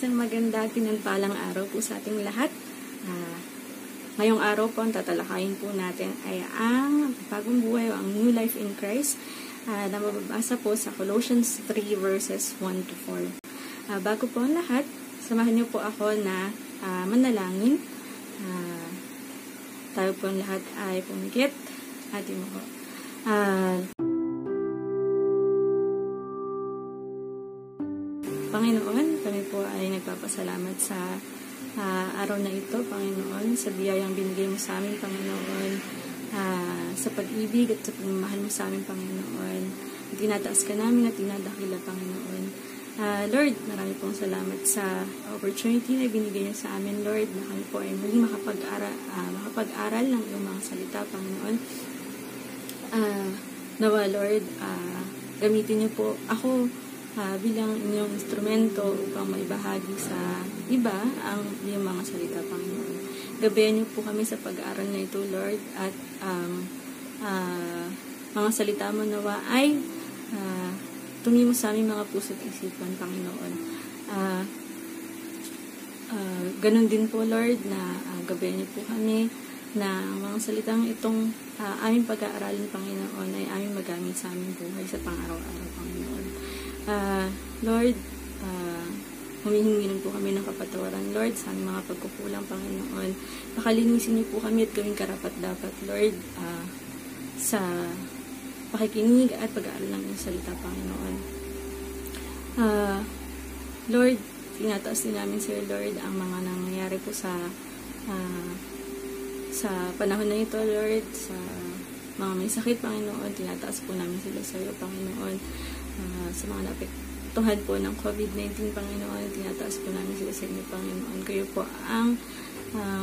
Isang maganda pinagpalang araw po sa ating lahat. Ngayong araw po, ang tatalakayin po natin ay ang bagong buhay o ang new life in Christ na mababasa po sa Colossians 3 verses 1 to 4. Bago po ang lahat, samahan niyo po ako na manalangin. Tayo po ang lahat ay pumikit. Atin mo po. Panginoon, kami po ay nagpapasalamat sa araw na ito, Panginoon, sa biyayang binigay mo sa amin, Panginoon, sa pag-ibig at sa pagmamahal mo sa amin, Panginoon. Tinataas ka namin at tinadakila, Panginoon. Lord, marami pong salamat sa opportunity na binigay niyo sa amin, Lord, na kami po ay muling makapag-aral ng iyong mga salita, Panginoon. Nawa, Lord, gamitin niyo po ako bilang inyong instrumento upang maibahagi sa iba ang iyong mga salita, Panginoon. Gabayan niyo po kami sa pag-aaral na ito, Lord, at mga salita mo nawa ay tumimo sa aming mga puso't isipan, Panginoon. Ganon din po, Lord, na gabayan niyo po kami na mga salitang itong aming pag-aaralin, Panginoon, ay aming magamit sa aming buhay sa pang-araw-araw, Panginoon. Lord, humihingi rin po kami ng kapatawaran, Lord, sa aming mga pagkukulang, Panginoon. Pakalinisin niyo po kami at kaming karapat-dapat, Lord, sa pakikinig at pag-aaral ng iyong salita, Panginoon. Lord, tinataas din namin sa iyo, Lord, ang mga nangyayari po sa panahon na ito, Lord, sa mga may sakit, Panginoon. Tinataas po namin sila sa iyo, Panginoon. Sa mga naapektuhan po ng COVID-19, Panginoon, tinataas po namin sila sa inyo, Panginoon. Kayo po ang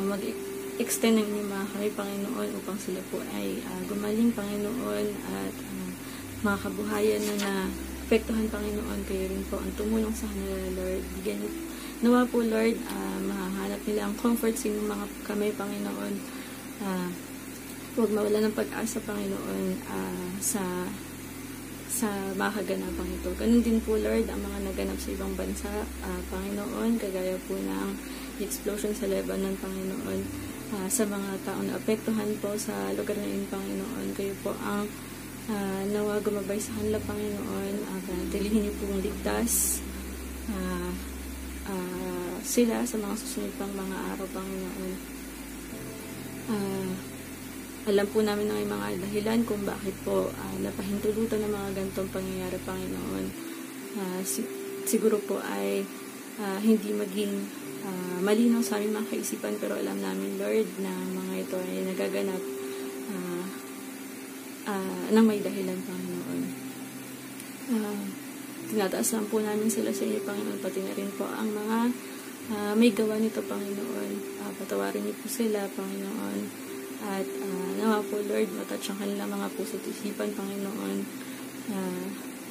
mag-extend ng inyong mga kami, Panginoon, upang sila po ay gumaling, Panginoon, at mga kabuhayan na naapektuhan, Panginoon. Kayo rin po ang tumulong sa kanila, Lord. Bigyan niyo, nawa po, Lord, mahahanap nila ang comfort sa inyong mga kami, Panginoon. Huwag mawala ng pag-asa, Panginoon, sa mga kaganapan ito. Ganun din po, Lord, ang mga naganap sa ibang bansa, Panginoon, kagaya po ng explosion sa Lebanon, Panginoon, sa mga taong naapektuhan po sa lugar na yun, Panginoon. Kayo po ang nawa gumabay sa kanila, Panginoon. Tilihin niyo pong ligtas sila sa mga susunod pang mga araw, Panginoon. Alam po namin ng mga dahilan kung bakit po napahintulutan ng mga gantong pangyayari, Panginoon. Siguro po ay hindi maging malinaw sa aming mga kaisipan, pero alam namin, Lord, na mga ito ay nagaganap ng may dahilan, Panginoon. Tinataas lang po namin sila sa inyo, Panginoon, pati na rin po ang mga may gawa nito, Panginoon. Patawarin niyo po sila, Panginoon. At nawa po, Lord, matouch ang kanilang mga puso't isipan, Panginoon,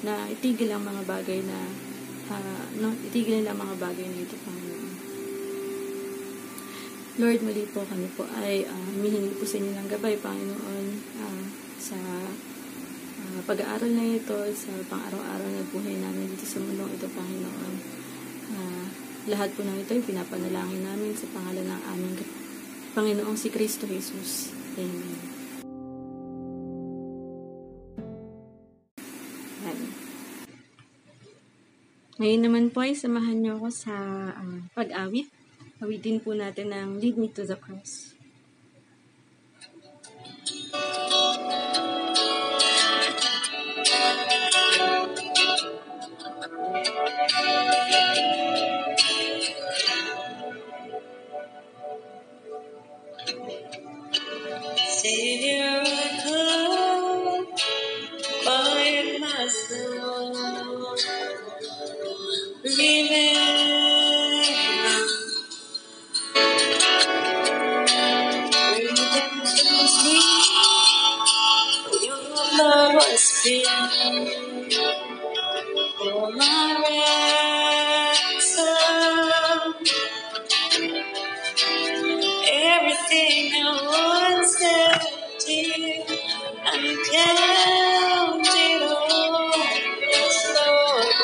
na itigil ang mga bagay na itigil nila ang mga bagay na ito, Panginoon. Lord, muli po kami po ay humihingi po sa inyo ng gabay, Panginoon, sa pag-aaral na ito, sa pang-araw-araw na buhay namin dito sa mundong ito, Panginoon. Lahat po ng ito ay pinapanalangin namin sa pangalan ng aming Panginoong si Kristo Jesus. Amen. Ngayon naman po ay samahan niyo ako sa pag-awit. Awitin po natin ang Lead Me to the Cross. Savior, come, quiet my soul, remember to me. nothing I once did. I'm counting on your souls.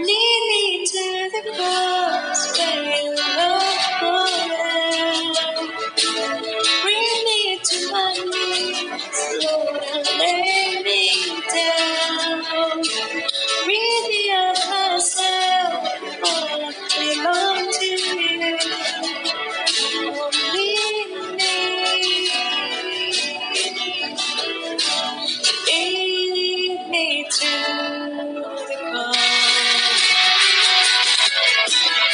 Lead me to the cross where your love will end. Bring me to my knees, Lord, and lay me down. Rid me of myself, for I belong to you. Oh, lead me. Lead me to the Now you're risen.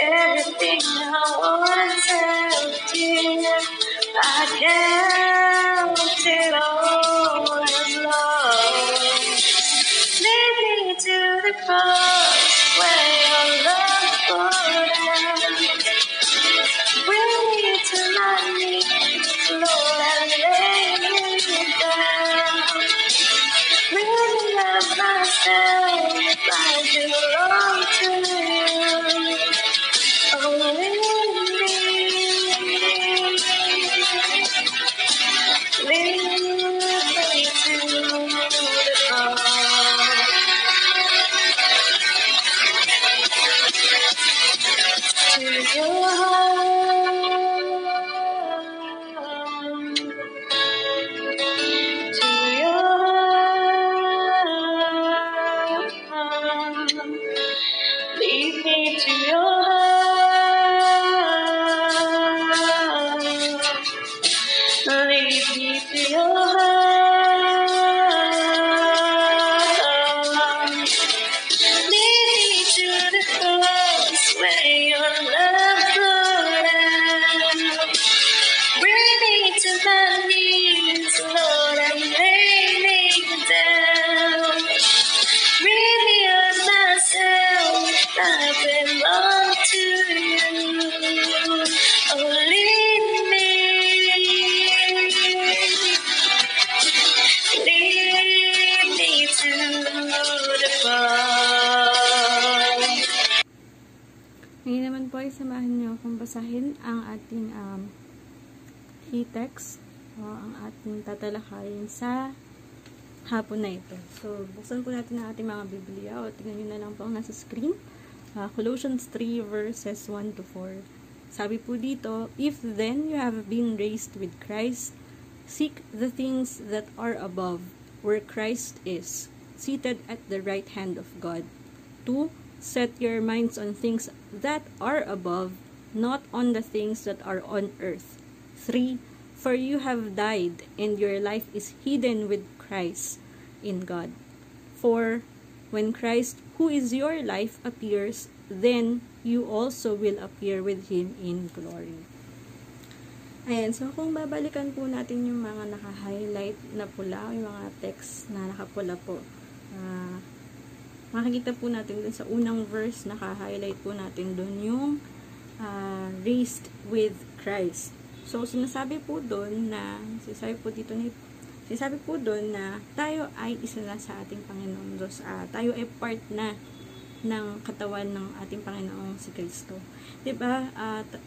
Everything I once held dear, I count it all as lost. Lead me to the cross where your love poured out. Bring me to my knees, Lord, and lay me down. Myself, I belong to you. Oh, lead me to the cross, to your heart, to your heart. Lead me to your heart. Lead me to your heart. Lead me to the cross where your love poured out. Bring me to my knees, Lord, and lay me down. Bring me of myself, I belong to you. Oh, lead me to the cross. Ngayon naman po, samahan niyo akong basahin ang ating e-text o ang ating tatalakayin sa hapon na ito. So, buksan po natin ang ating mga Biblia o tingnan nyo na lang po ang nasa screen. Colossians 3 verses 1 to 4. Sabi po dito, "If then you have been raised with Christ, seek the things that are above, where Christ is, seated at the right hand of God. 2. Set your minds on things that are above, not on the things that are on earth. 3. For you have died, and your life is hidden with Christ in God. 4. When Christ, who is your life, appears, then you also will appear with Him in glory." Ayan, so kung babalikan po natin yung mga naka-highlight na pula, yung mga text na nakapula po, makikita po natin dun sa unang verse, naka-highlight po natin dun yung raised with Christ. So, sinasabi po dito na tayo ay isa na sa ating Panginoong Diyos. Tayo ay part na ng katawan ng ating Panginoong si Kristo. Diba?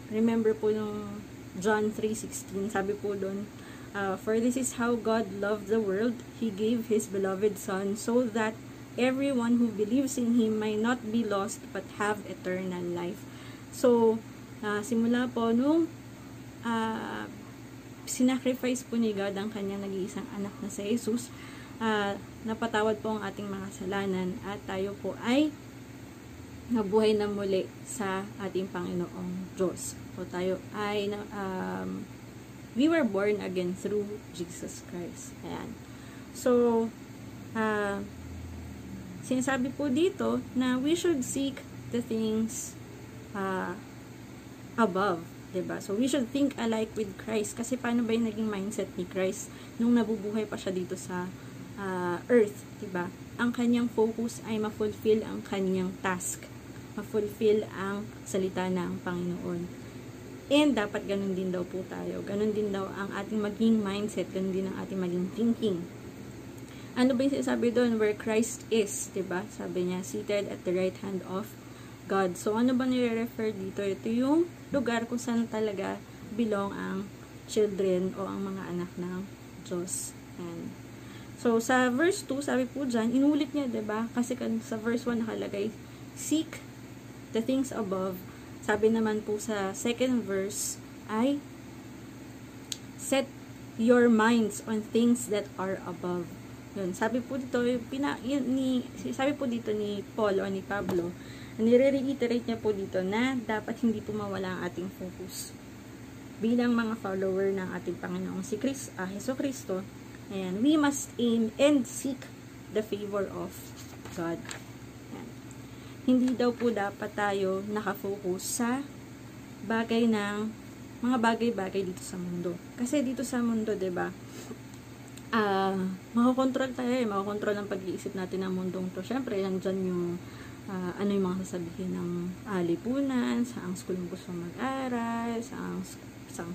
Remember po nung John 3:16, sabi po doon, "For this is how God loved the world. He gave His beloved Son so that everyone who believes in Him may not be lost but have eternal life." So, simula po nung sinacrifice po ni God ang kanyang nag-iisang anak na si Jesus, napatawad po ang ating mga kasalanan at tayo po ay nabuhay na muli sa ating Panginoong Diyos. So tayo ay we were born again through Jesus Christ. Ayan. So, sinasabi po dito na we should seek the things above, diba? So, we should think alike with Christ. Kasi paano ba yung naging mindset ni Christ nung nabubuhay pa siya dito sa earth, diba? Ang kanyang focus ay ma-fulfill ang kanyang task. Ma-fulfill ang salita ng Panginoon. And dapat ganun din daw po tayo. Ganun din daw ang ating maging mindset, ganun din ang ating maging thinking. Ano ba yung sinasabi doon? Where Christ is, diba? Sabi niya, seated at the right hand of God. So, ano ba nire-refer dito? Ito yung lugar kung saan talaga belong ang children o ang mga anak ng Diyos. And so, sa verse 2, sabi po dyan, inulit niya, diba? Kasi sa verse 1 nakalagay, seek the things above. Sabi naman po sa second verse ay set your minds on things that are above. Yun, sabi po dito ni Paul o ni Pablo, nire-reiterate niya po dito na dapat hindi po mawala ang ating focus bilang mga follower ng ating Panginoong si Jesu Kristo. Ayan, we must aim and seek the favor of God. Hindi daw po dapat tayo nakafocus sa mga bagay-bagay dito sa mundo. Kasi dito sa mundo, diba, makokontrol tayo eh. Makokontrol ang pag-iisip natin ng mundong to. Siyempre, nandyan yung yung mga sasabihin ng lipunan, saang school mo gusto mag-aral, saang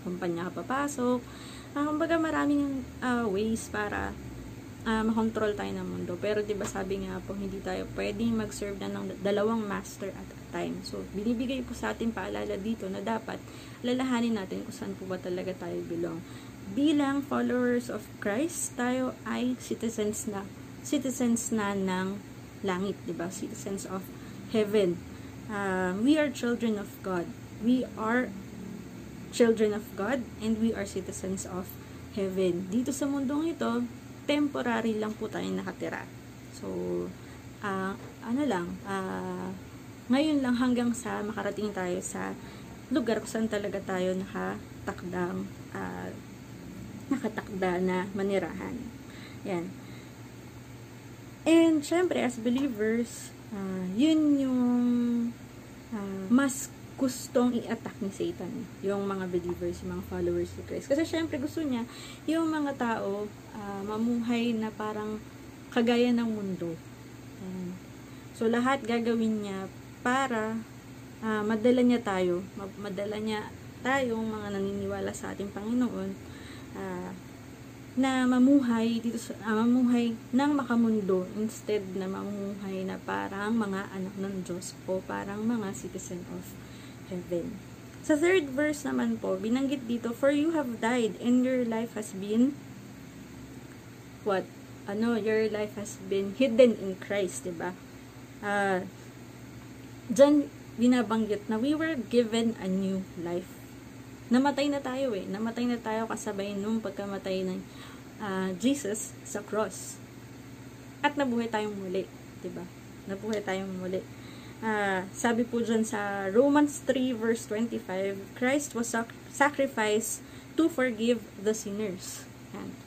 kumpanya ka papasok. Kumbaga, maraming ways para makontrol tayo ng mundo. Pero diba sabi nga po, hindi tayo pwedeng mag-serve na ng dalawang master at a time. So, binibigay po sa atin paalala dito na dapat lalahanin natin kung saan po ba talaga tayo belong. Bilang followers of Christ, tayo ay citizens na ng langit, diba? Citizens of heaven. We are children of God. We are children of God and we are citizens of heaven. Dito sa mundong ito, temporary lang po tayo nakatira. So, ngayon lang hanggang sa makarating tayo sa lugar kung saan talaga tayo nakatakda na manirahan. Yan. And, syempre, as believers, yun yung mas gustong i-attack ni Satan yung mga believers, yung mga followers ni Christ. Kasi syempre gusto niya yung mga tao mamuhay na parang kagaya ng mundo. So lahat gagawin niya para madala niya tayong mga naniniwala sa ating Panginoon na mamuhay dito sa mamuhay ng makamundo instead na mamuhay na parang mga anak ng Diyos o parang mga citizen of heaven. Sa third verse naman po, binanggit dito, for you have died and your life has been your life has been hidden in Christ, diba? Diyan binabanggit na we were given a new life. Namatay na tayo eh. Namatay na tayo kasabay nung pagkamatay ng Jesus sa cross. At nabuhay tayong muli, diba? Nabuhay tayong muli. Sabi po dyan sa Romans 3 verse 25, Christ was sacrificed to forgive the sinners. And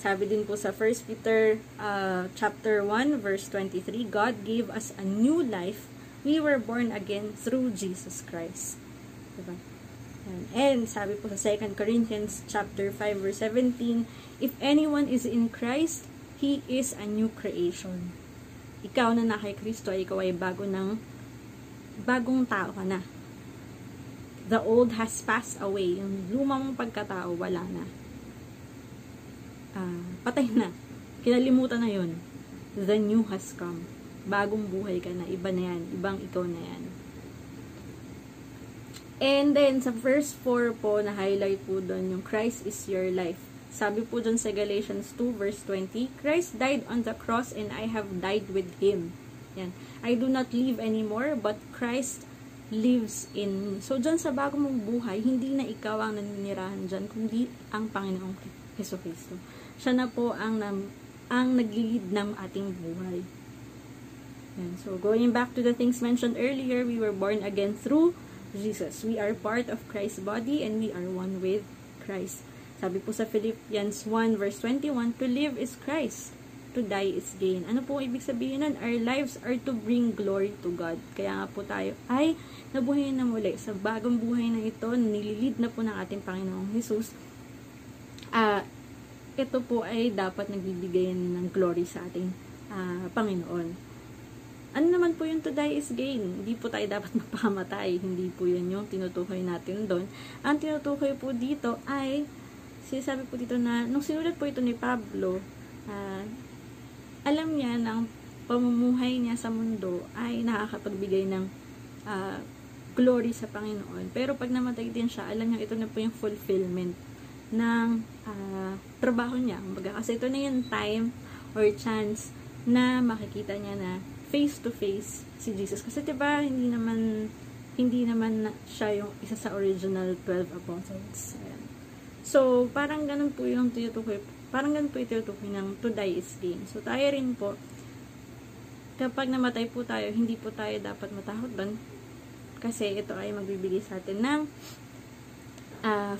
sabi din po sa 1 Peter chapter 1 verse 23, God gave us a new life. We were born again through Jesus Christ. Diba? And sabi po sa 2 Corinthians chapter 5 verse 17, if anyone is in Christ, he is a new creation. Ikaw na kay Kristo, ikaw ay bagong tao ka na. The old has passed away. Yung luma mong pagkatao, wala na. Patay na. Kinalimutan na yun. The new has come. Bagong buhay ka na. Iba na yan. Ibang ikaw na yan. And then, sa verse 4 po, na-highlight po doon yung Christ is your life. Sabi po dyan sa Galatians 2 verse 20, Christ died on the cross and I have died with Him. Yan. I do not live anymore, but Christ lives in me. So, dyan sa bago mong buhay, hindi na ikaw ang naninirahan dyan, kundi ang Panginoong Heso Kristo. Siya na po ang nag-lead ng ating buhay. Yan. So, going back to the things mentioned earlier, we were born again through Jesus. We are part of Christ's body and we are one with Christ. Sabi po sa Philippians 1 verse 21, to live is Christ, to die is gain. Ano po ibig sabihin nun? Our lives are to bring glory to God. Kaya nga po tayo ay nabuhay na muli sa bagong buhay na ito, nililid na po ng ating Panginoong Jesus. Ito po ay dapat nagbibigay ng glory sa ating Panginoon. Ano naman po yung to die is gain? Hindi po tayo dapat magpakamatay. Hindi po yun yung tinutukoy natin doon. Ang tinutukoy po dito ay, sinasabi po dito na, nung sinulat po ito ni Pablo, alam niya na ang pamumuhay niya sa mundo ay nakakapagbigay ng glory sa Panginoon. Pero pag namatay din siya, alam niya ito na po yung fulfillment ng trabaho niya. Kumbaga, kasi ito na yung time or chance na makikita niya na face to face si Jesus. Kasi diba, hindi naman siya yung isa sa original 12 apostles. Ayan. So, parang ganun po yung tinutukoy. Parang ganun po yung tinutukoy ng to die is gain. So, tayo rin po, kapag namatay po tayo, hindi po tayo dapat matakot doon. Kasi ito ay magbibigay sa atin ng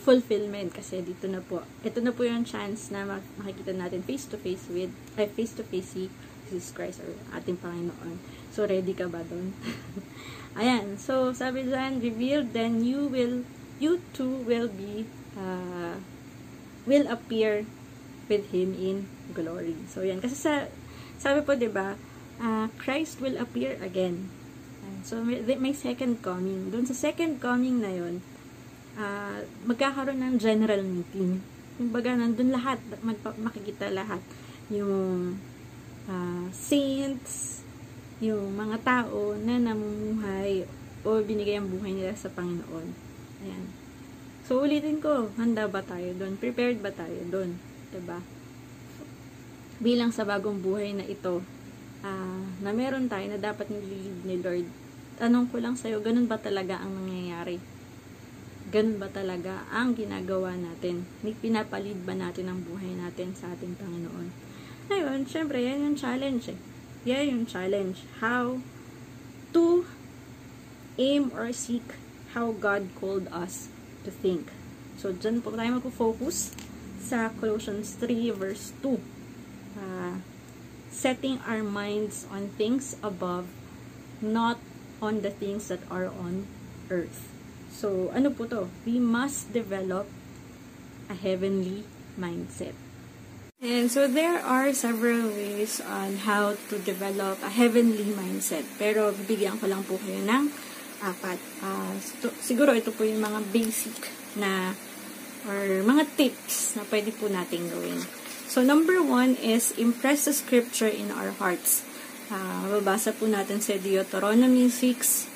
fulfillment. Kasi dito na po, ito na po yung chance na makikita natin face to face with, face to face si Jesus Christ or ating Panginoon. So, ready ka ba doon? Ayan. So, sabi dyan, revealed, then you too will be, will appear with Him in glory. So, yan. Kasi sabi po, diba, Christ will appear again. So, may second coming. Doon sa second coming na yun, magkakaroon ng general meeting. Kumbaga, nandun lahat, makikita lahat. Yung saints, yung mga tao na namumuhay o binigay ang buhay nila sa Panginoon. Ayan. So, ulitin ko, handa ba tayo doon? Prepared ba tayo doon? Diba? Bilang sa bagong buhay na ito, na meron tayo na dapat nililid ni Lord, tanong ko lang sa'yo, ganun ba talaga ang nangyayari? Ganun ba talaga ang ginagawa natin? Pinapalid ba natin ang buhay natin sa ating Panginoon? Ngayon, syempre, yan yung challenge. Yan yung challenge. How to aim or seek how God called us to think. So, dyan po tayo mag-focus sa Colossians 3 verse 2. Setting our minds on things above, not on the things that are on earth. So, ano po to? We must develop a heavenly mindset. And so there are several ways on how to develop a heavenly mindset. Pero bibigyan ko lang po kayo ng apat. Siguro ito po yung mga basic na or mga tips na pwede po nating gawin. So number 1 is impress the scripture in our hearts. Babasa po natin sa Deuteronomy 6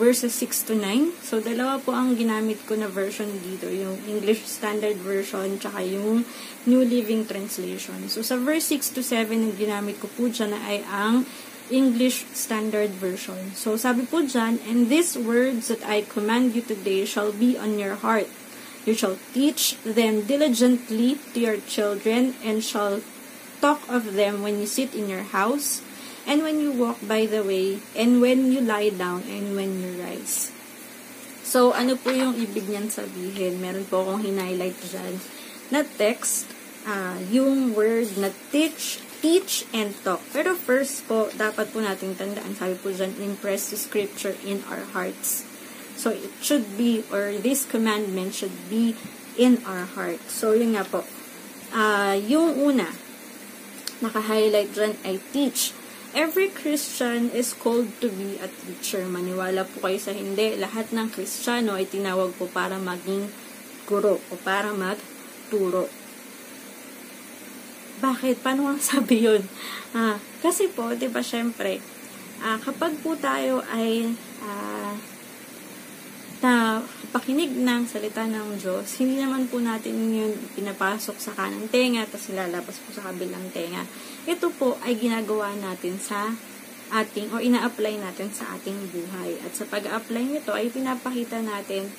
verses 6 to 9. So dalawa po ang ginamit ko na version dito. Yung English Standard Version tsaka yung New Living Translation. So, sa verse 6 to 7, ang ginamit ko po dyan ay ang English Standard Version. So, sabi po dyan, and these words that I command you today shall be on your heart. You shall teach them diligently to your children and shall talk of them when you sit in your house and when you walk by the way and when you lie down and when you rise. So, ano po yung ibig niyan sabihin? Meron po akong hinighlight dyan na text, yung word na teach and talk. Pero first po, dapat po natin tandaan, sabi po dyan, impress the scripture in our hearts. So, it should be, or this commandment should be in our heart. So, yun nga po. Yung una, naka-highlight dyan ay teach. Every Christian is called to be a teacher. Maniwala po kayo sa hindi, lahat ng Kristiyano ay tinawag po para maging guro o para magturo. Bakit? Paano ang sabi yun? Kasi po, diba syempre, kapag po tayo ay napakinig ng salita ng Diyos, hindi naman po natin yun pinapasok sa kanang tenga tapos lalabas po sa kabilang tenga. Ito po ay ginagawa natin sa ating, o ina-apply natin sa ating buhay. At sa pag-apply nito ay pinapakita natin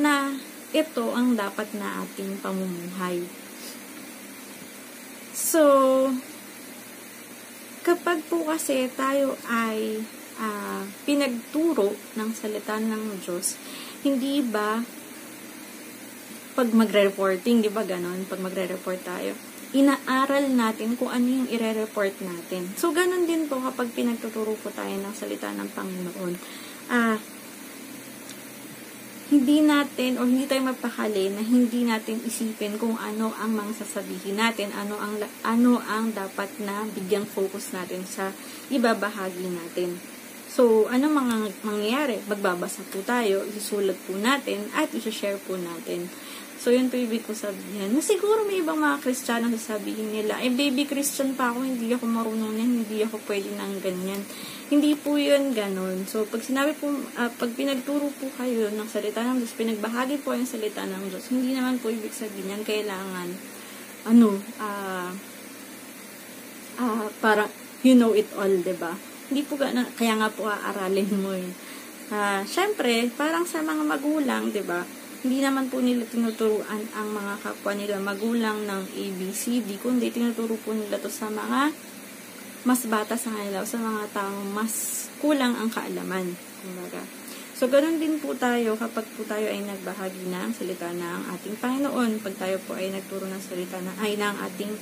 na ito ang dapat na ating pamumuhay. So, kapag po kasi tayo ay pinagturo ng salita ng Diyos, hindi ba pag magre-reporting, di ba ganon? Pag magre-report tayo, inaaral natin kung ano yung ire-report natin. So, ganon din po kapag pinagtuturo po tayo ng salita ng Panginoon. Hindi natin, o hindi tayo mapakali na hindi natin isipin kung ano ang mga sasabihin natin, ano ang dapat na bigyang focus natin sa ibabahagi natin. So, ano mga mangyayari? Magbabasa po tayo, isusulat po natin, at i-share po natin. So, yun po ibig ko sabihin. Siguro may ibang mga Kristiyano sasabihin nila, baby Christian pa ako, hindi ako marunong na, hindi ako pwede ng ganyan. Hindi po yun ganun. So, pag sinabi po, pag pinagturo po kayo ng salita ng Diyos, pinagbahagi po yung salita ng Diyos, hindi naman po ibig sabihin yan, kailangan, para you know it all, diba? Hindi po gano'n, kaya nga po aaralin mo eh. Siyempre, parang sa mga magulang, diba? Hindi naman po nila tinuturuan ang mga kapwa nila magulang ng ABCD, kundi tinuturo po nila to sa mga mas bata sa kanila, sa mga taong mas kulang ang kaalaman. Kumbaga. So, gano'n din po tayo kapag po tayo ay nagbahagi ng salita ng ating Panginoon, pag tayo po ay nagturo ng salita ng ating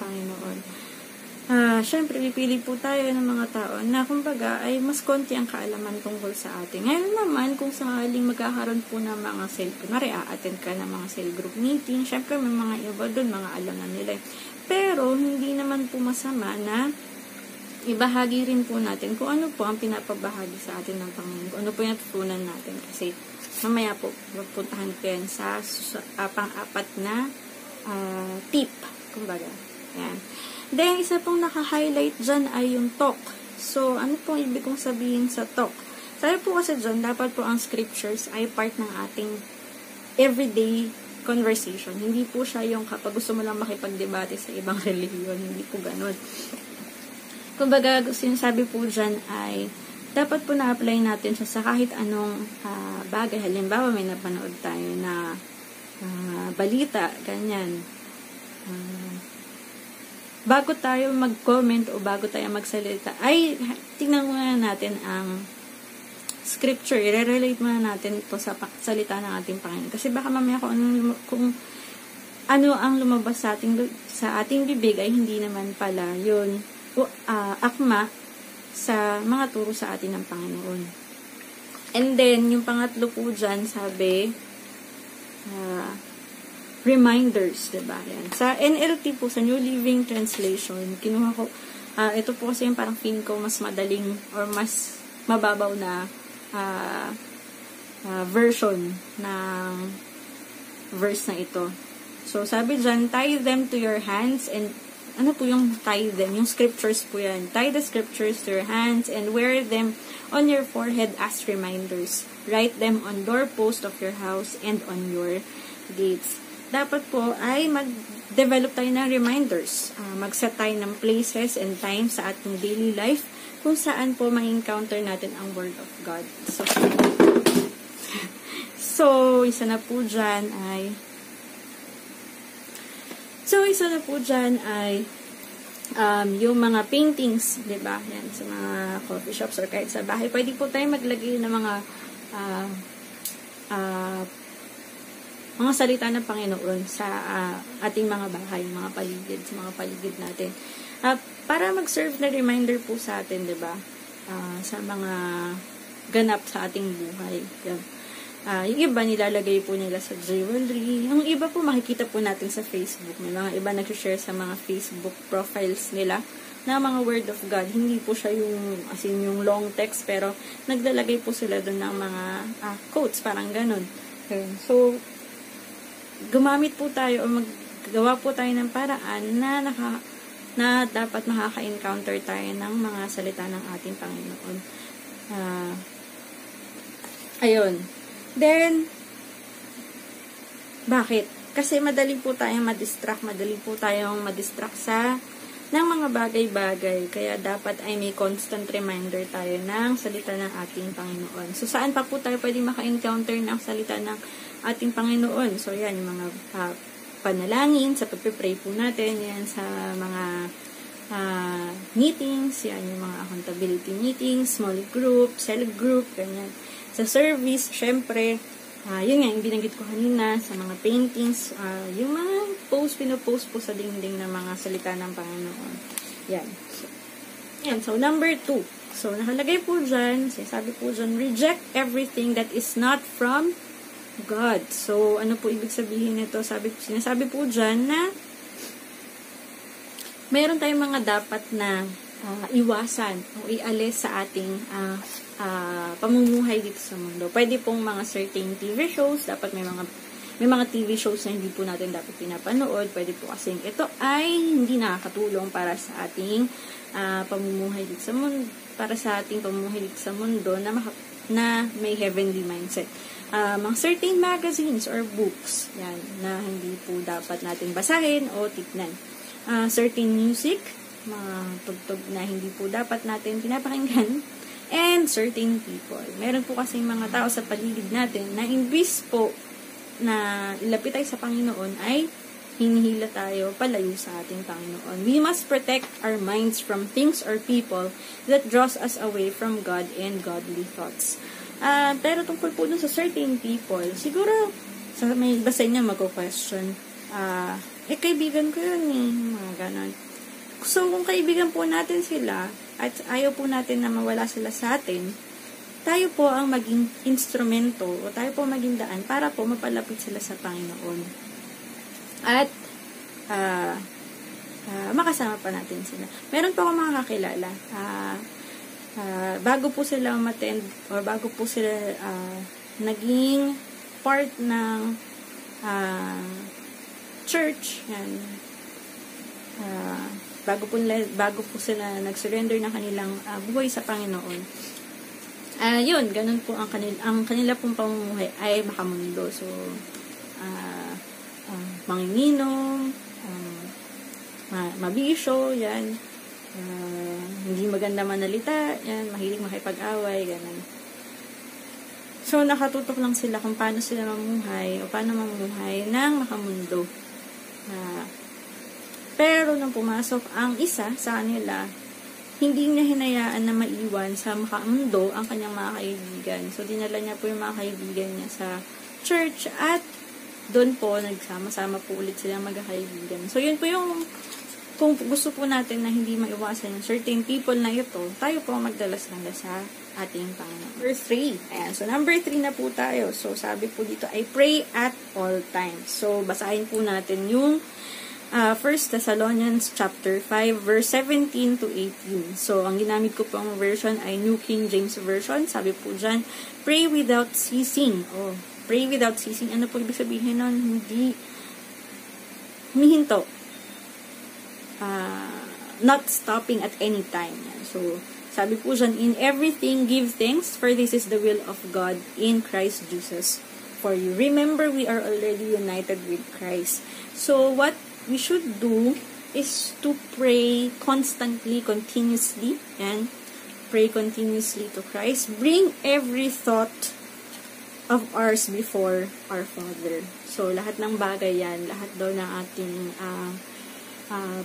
Panginoon. Siyempre, pipili po tayo ng mga tao na kumbaga ay mas konti ang kaalaman tungkol sa atin. Ngayon naman, kung sakaling magkakaroon po ng mga cell group, attend ka ng mga cell group meeting, siyempre may mga iba doon, mga alam na nila. Pero, hindi naman po masama na ibahagi rin po natin kung ano po ang pinapabahagi sa atin ng Panginoon. Ano po yung natutunan natin kasi mamaya po, magpuntahan po yan sa pang-apat na tip, kumbaga. Yan. Then, isa pong naka-highlight dyan ay yung talk. So, ano pong ibig kong sabihin sa talk? Sabi po kasi dyan, dapat po ang scriptures ay part ng ating everyday conversation. Hindi po siya yung kapag gusto mo lang makipagdebate sa ibang relihiyon, hindi po ganun. Kumbaga, sinasabi po dyan ay dapat po na-apply natin siya sa kahit anong bagay. Halimbawa, may napanood tayo na balita, ganyan. Bago tayo mag-comment o bago tayo magsalita, ay tingnan muna natin ang scripture. I-relate muna natin po sa salita ng ating Panginoon. Kasi baka mamaya kung ano ang lumabas sa ating bibig ay hindi naman pala yun akma sa mga turo sa atin ng Panginoon. And then, yung pangatlo po dyan, sabi, reminders, diba? Yan. Sa NLT po, sa New Living Translation, kinuha ko, ito po kasi yung parang feeling ko mas madaling or mas mababaw na version ng verse na ito. So, sabi dyan, tie them to your hands and ano po yung tie them? Yung scriptures po yan. Tie the scriptures to your hands and wear them on your forehead as reminders. Write them on doorpost of your house and on your gates. Dapat po ay mag-develop tayo ng reminders. Mag-set tayo ng places and time sa ating daily life kung saan po ma-encounter natin ang Word of God. So, isa na po dyan ay yung mga paintings, diba? Yan, sa mga coffee shops or kahit sa bahay. Pwede po tayo maglagay ng mga salita ng Panginoon sa ating mga bahay, mga paligid natin. Para mag-serve na reminder po sa atin, diba? Sa mga ganap sa ating buhay. Yung iba nilalagay po nila sa jewelry. Yung iba po makikita po natin sa Facebook. May mga iba nag-share sa mga Facebook profiles nila na mga Word of God. Hindi po siya yung, as in, yung long text, pero naglalagay po sila doon ng mga quotes, parang ganun. Okay. So, gumamit po tayo o maggawa po tayo ng paraan na dapat makaka-encounter tayo ng mga salita ng ating Panginoon. Ayun. Then, bakit? Kasi madali po tayong madistract. Madali po tayong madistract ng mga bagay-bagay. Kaya dapat ay may constant reminder tayo ng salita ng ating Panginoon. So, saan pa po tayo pwede maka-encounter ng salita ng ating Panginoon. So, yan, yung mga panalangin, sa pagpipray po natin, yan, sa mga meetings, yan, yung mga accountability meetings, small group, cell group, ganyan. Sa service, syempre, Yun nga, yung binanggit ko kanina sa mga paintings, yung mga pinopost po sa dingding ng mga salita ng Panginoon. Yan. So number 2. So, nakalagay po dyan, sabi po dyan, reject everything that is not from God. So, ano po ibig sabihin nito? Sinasabi po dyan na mayroon tayong mga dapat na iwasan o ialis sa ating pamumuhay dito sa mundo. Pwede pong mga certain TV shows, dapat may mga TV shows na hindi po natin dapat pinapanood. Pwede po kasi ito ay hindi nakakatulong para sa ating pamumuhay dito sa mundo, na may heavenly mindset. Mga certain magazines or books, yan, na hindi po dapat natin basahin o tignan. Certain music, mga tugtog na hindi po dapat natin pinapakinggan, and certain people. Meron po kasing mga tao sa paligid natin na imbis po na ilapit tayo sa Panginoon ay hinihila tayo palayo sa ating Panginoon. We must protect our minds from things or people that draws us away from God and godly thoughts. Pero tungkol po dun sa certain people, siguro sa may basahin niya magko-question, kaibigan ko yun eh, mga ganon. So, kung kaibigan po natin sila, at ayaw po natin na mawala sila sa atin, tayo po ang maging instrumento, o tayo po maging daan, para po mapalapit sila sa Panginoon. At, makasama pa natin sila. Meron po akong mga kakilala, bago po sila umattend, o bago po sila naging part ng church, yan, bago po sila nag-surrender ng kanilang buhay sa Panginoon. Yun, ganun po ang kanila pong pamumuhay ay makamundo. So, manginginom, mabisyo, yan, hindi maganda manalita, yan, mahilig makipag-away, ganun. So, nakatutok lang sila kung paano sila mamuhay o paano mamuhay ng makamundo. Pero nung pumasok ang isa sa kanila, hindi niya hinayaan na maiwan sa mundo ang kanyang mga kaibigan. So, dinala niya po yung mga kaibigan niya sa church at doon po nagsama-sama po ulit silang magkakaibigan. So, yun po yung, kung gusto po natin na hindi maiwasan yung certain people na ito, tayo po magdalas-dalas sa ating Panginoon. Number 3. Ayan. So, number 3 na po tayo. So, sabi po dito, I pray at all times. So, basahin po natin yung 1 Thessalonians chapter 5 verse 17 to 18. So, ang ginamit ko pong version ay New King James Version. Sabi po dyan, pray without ceasing. Oh, pray without ceasing. Ano po ibig sabihin nun? Hindi humihinto. Not stopping at any time. So, sabi po dyan, in everything give thanks, for this is the will of God in Christ Jesus for you. Remember, we are already united with Christ. So, what we should do is to pray constantly, continuously, and pray continuously to Christ. Bring every thought of ours before our Father. So, lahat ng bagay yan, lahat daw ng ating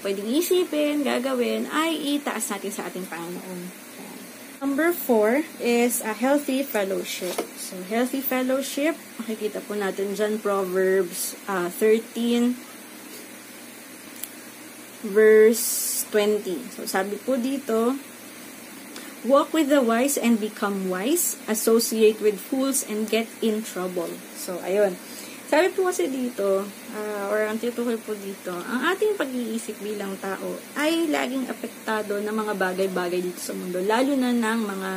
pwedeng isipin, gagawin, ay itaas natin sa ating Panginoon. Number 4 is a healthy fellowship. So, healthy fellowship, makikita po natin dyan, Proverbs 13, verse 20. So, sabi po dito, walk with the wise and become wise, associate with fools and get in trouble. So, ayun. Sabi po kasi dito, or ang titukoy po dito, ang ating pag-iisip bilang tao ay laging apektado ng mga bagay-bagay dito sa mundo, lalo na ng mga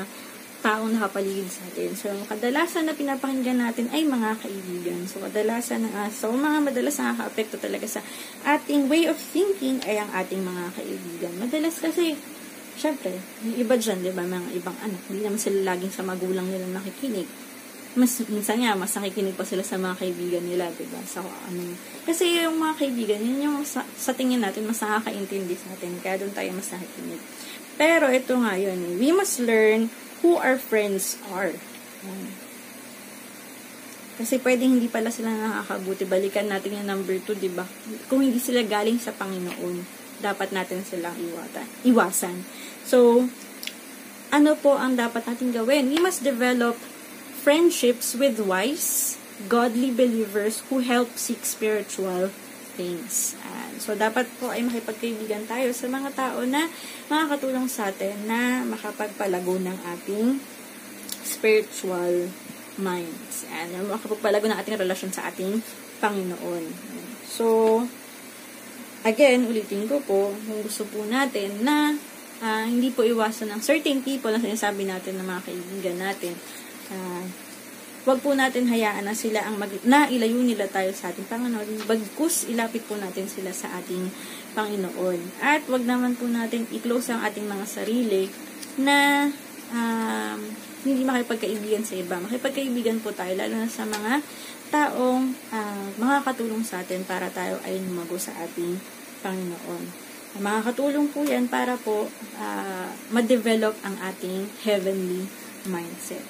taong nakapaligid sa atin. So, kadalasan na pinapakinggan natin ay mga kaibigan. So, madalas nakaka-apekto talaga sa ating way of thinking ay ang ating mga kaibigan. Madalas kasi, syempre, yung iba dyan, diba, mga ibang anak, hindi naman sila laging sa magulang nila nakikinig. Minsan nga, mas nakikinig pa sila sa mga kaibigan nila, diba? Kasi yung mga kaibigan, yun yung sa tingin natin, mas nakakaintindi sa atin. Kaya doon tayo mas nakikinig. Pero, ito nga yun, we must learn who our friends are. Kasi pwedeng hindi pala sila nakakabuti. Balikan natin yung number 2, diba? Kung hindi sila galing sa Panginoon, dapat natin silang iwasan. So, ano po ang dapat natin gawin? We must develop friendships with wise godly believers who help seek spiritual things. So, dapat po ay makipagkaibigan tayo sa mga tao na makakatulong sa atin na makapagpalago ng ating spiritual minds. And makapagpalago ng ating relasyon sa ating Panginoon. So, again, ulitin ko po, kung gusto po natin na hindi po iwasan ng certain people na sinasabi natin ng mga kaibigan natin, wag po natin hayaan na sila ang nailayo nila tayo sa ating Panginoon, bagkus ilapit po natin sila sa ating Panginoon. At wag naman po natin i-close ang ating mga sarili na hindi makipagkaibigan sa iba. Makipagkaibigan po tayo, lalo na sa mga taong makakatulong sa atin para tayo ay lumago sa ating Panginoon. Makakatulong po yan para po ma-develop ang ating heavenly mindset.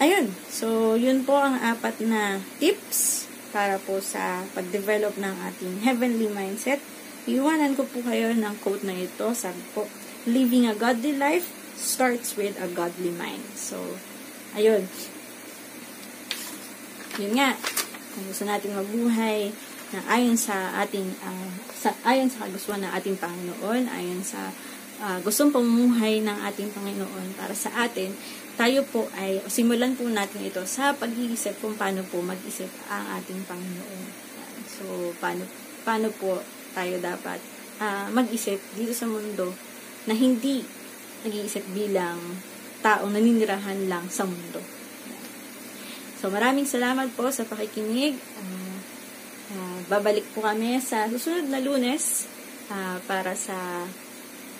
Ayun. So, yun po ang apat na tips para po sa pag-develop ng ating heavenly mindset. Iwanan ko po kayo ng quote na ito. Sabi po, living a godly life starts with a godly mind. So, ayun. Yun nga. Kung gusto natin mabuhay na ayon sa ating, ayon sa kagustuhan ng ating Panginoon, ayon sa gustong pamumuhay ng ating Panginoon para sa atin, tayo po ay simulan po natin ito sa pag-iisip kung paano po mag-isip ang ating Panginoon. So, paano po tayo dapat mag-isip dito sa mundo na hindi nag-iisip bilang taong naninirahan lang sa mundo. So, maraming salamat po sa pakikinig. Babalik po kami sa susunod na Lunes para sa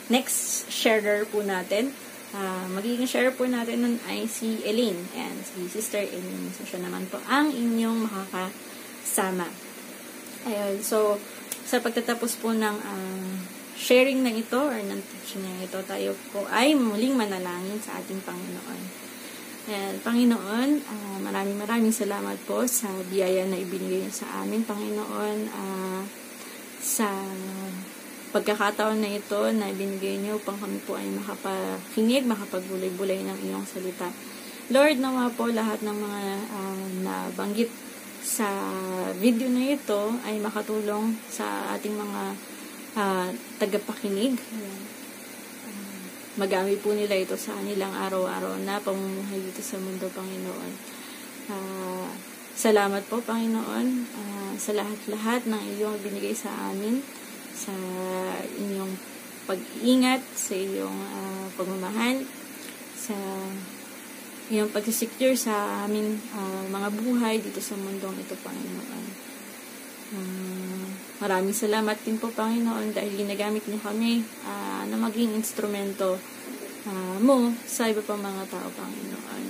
next sharer po natin. Magiging share po natin nun ay si Elaine. Ayan, si Sister Elaine. So, siya naman po ang inyong makakasama. Ayun, so, sa pagtatapos po ng sharing na ito or ng teaching na ito, tayo po ay muling manalangin sa ating Panginoon. Ayan, Panginoon, maraming salamat po sa biyaya na ibinigay niyo sa amin, Panginoon, sa pagkakataon na ito na binigay niyo upang kami po ay makapakinig, makapagbulay-bulay ng iyong salita. Lord, nawa po lahat ng mga nabanggit sa video na ito ay makatulong sa ating mga tagapakinig. Magamit po nila ito sa kanilang araw-araw na pamumuhay dito sa mundo, Panginoon. Salamat po, Panginoon, sa lahat-lahat ng iyong binigay sa amin, sa inyong pag-iingat, sa iyong pagmamahal, sa iyong pag-secure sa aming mga buhay dito sa mundong ito, Panginoon. Maraming salamat din po, Panginoon, dahil ginagamit niyo kami na maging instrumento mo sa iba pang mga tao, Panginoon.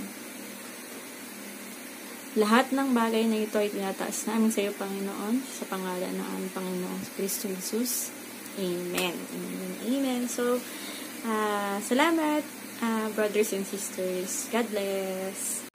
Lahat ng bagay na ito ay tinataas namin sa iyo, Panginoon, sa pangalan ng aming Panginoong Kristo Jesus. Amen. Amen. Amen. So, salamat, brothers and sisters. God bless.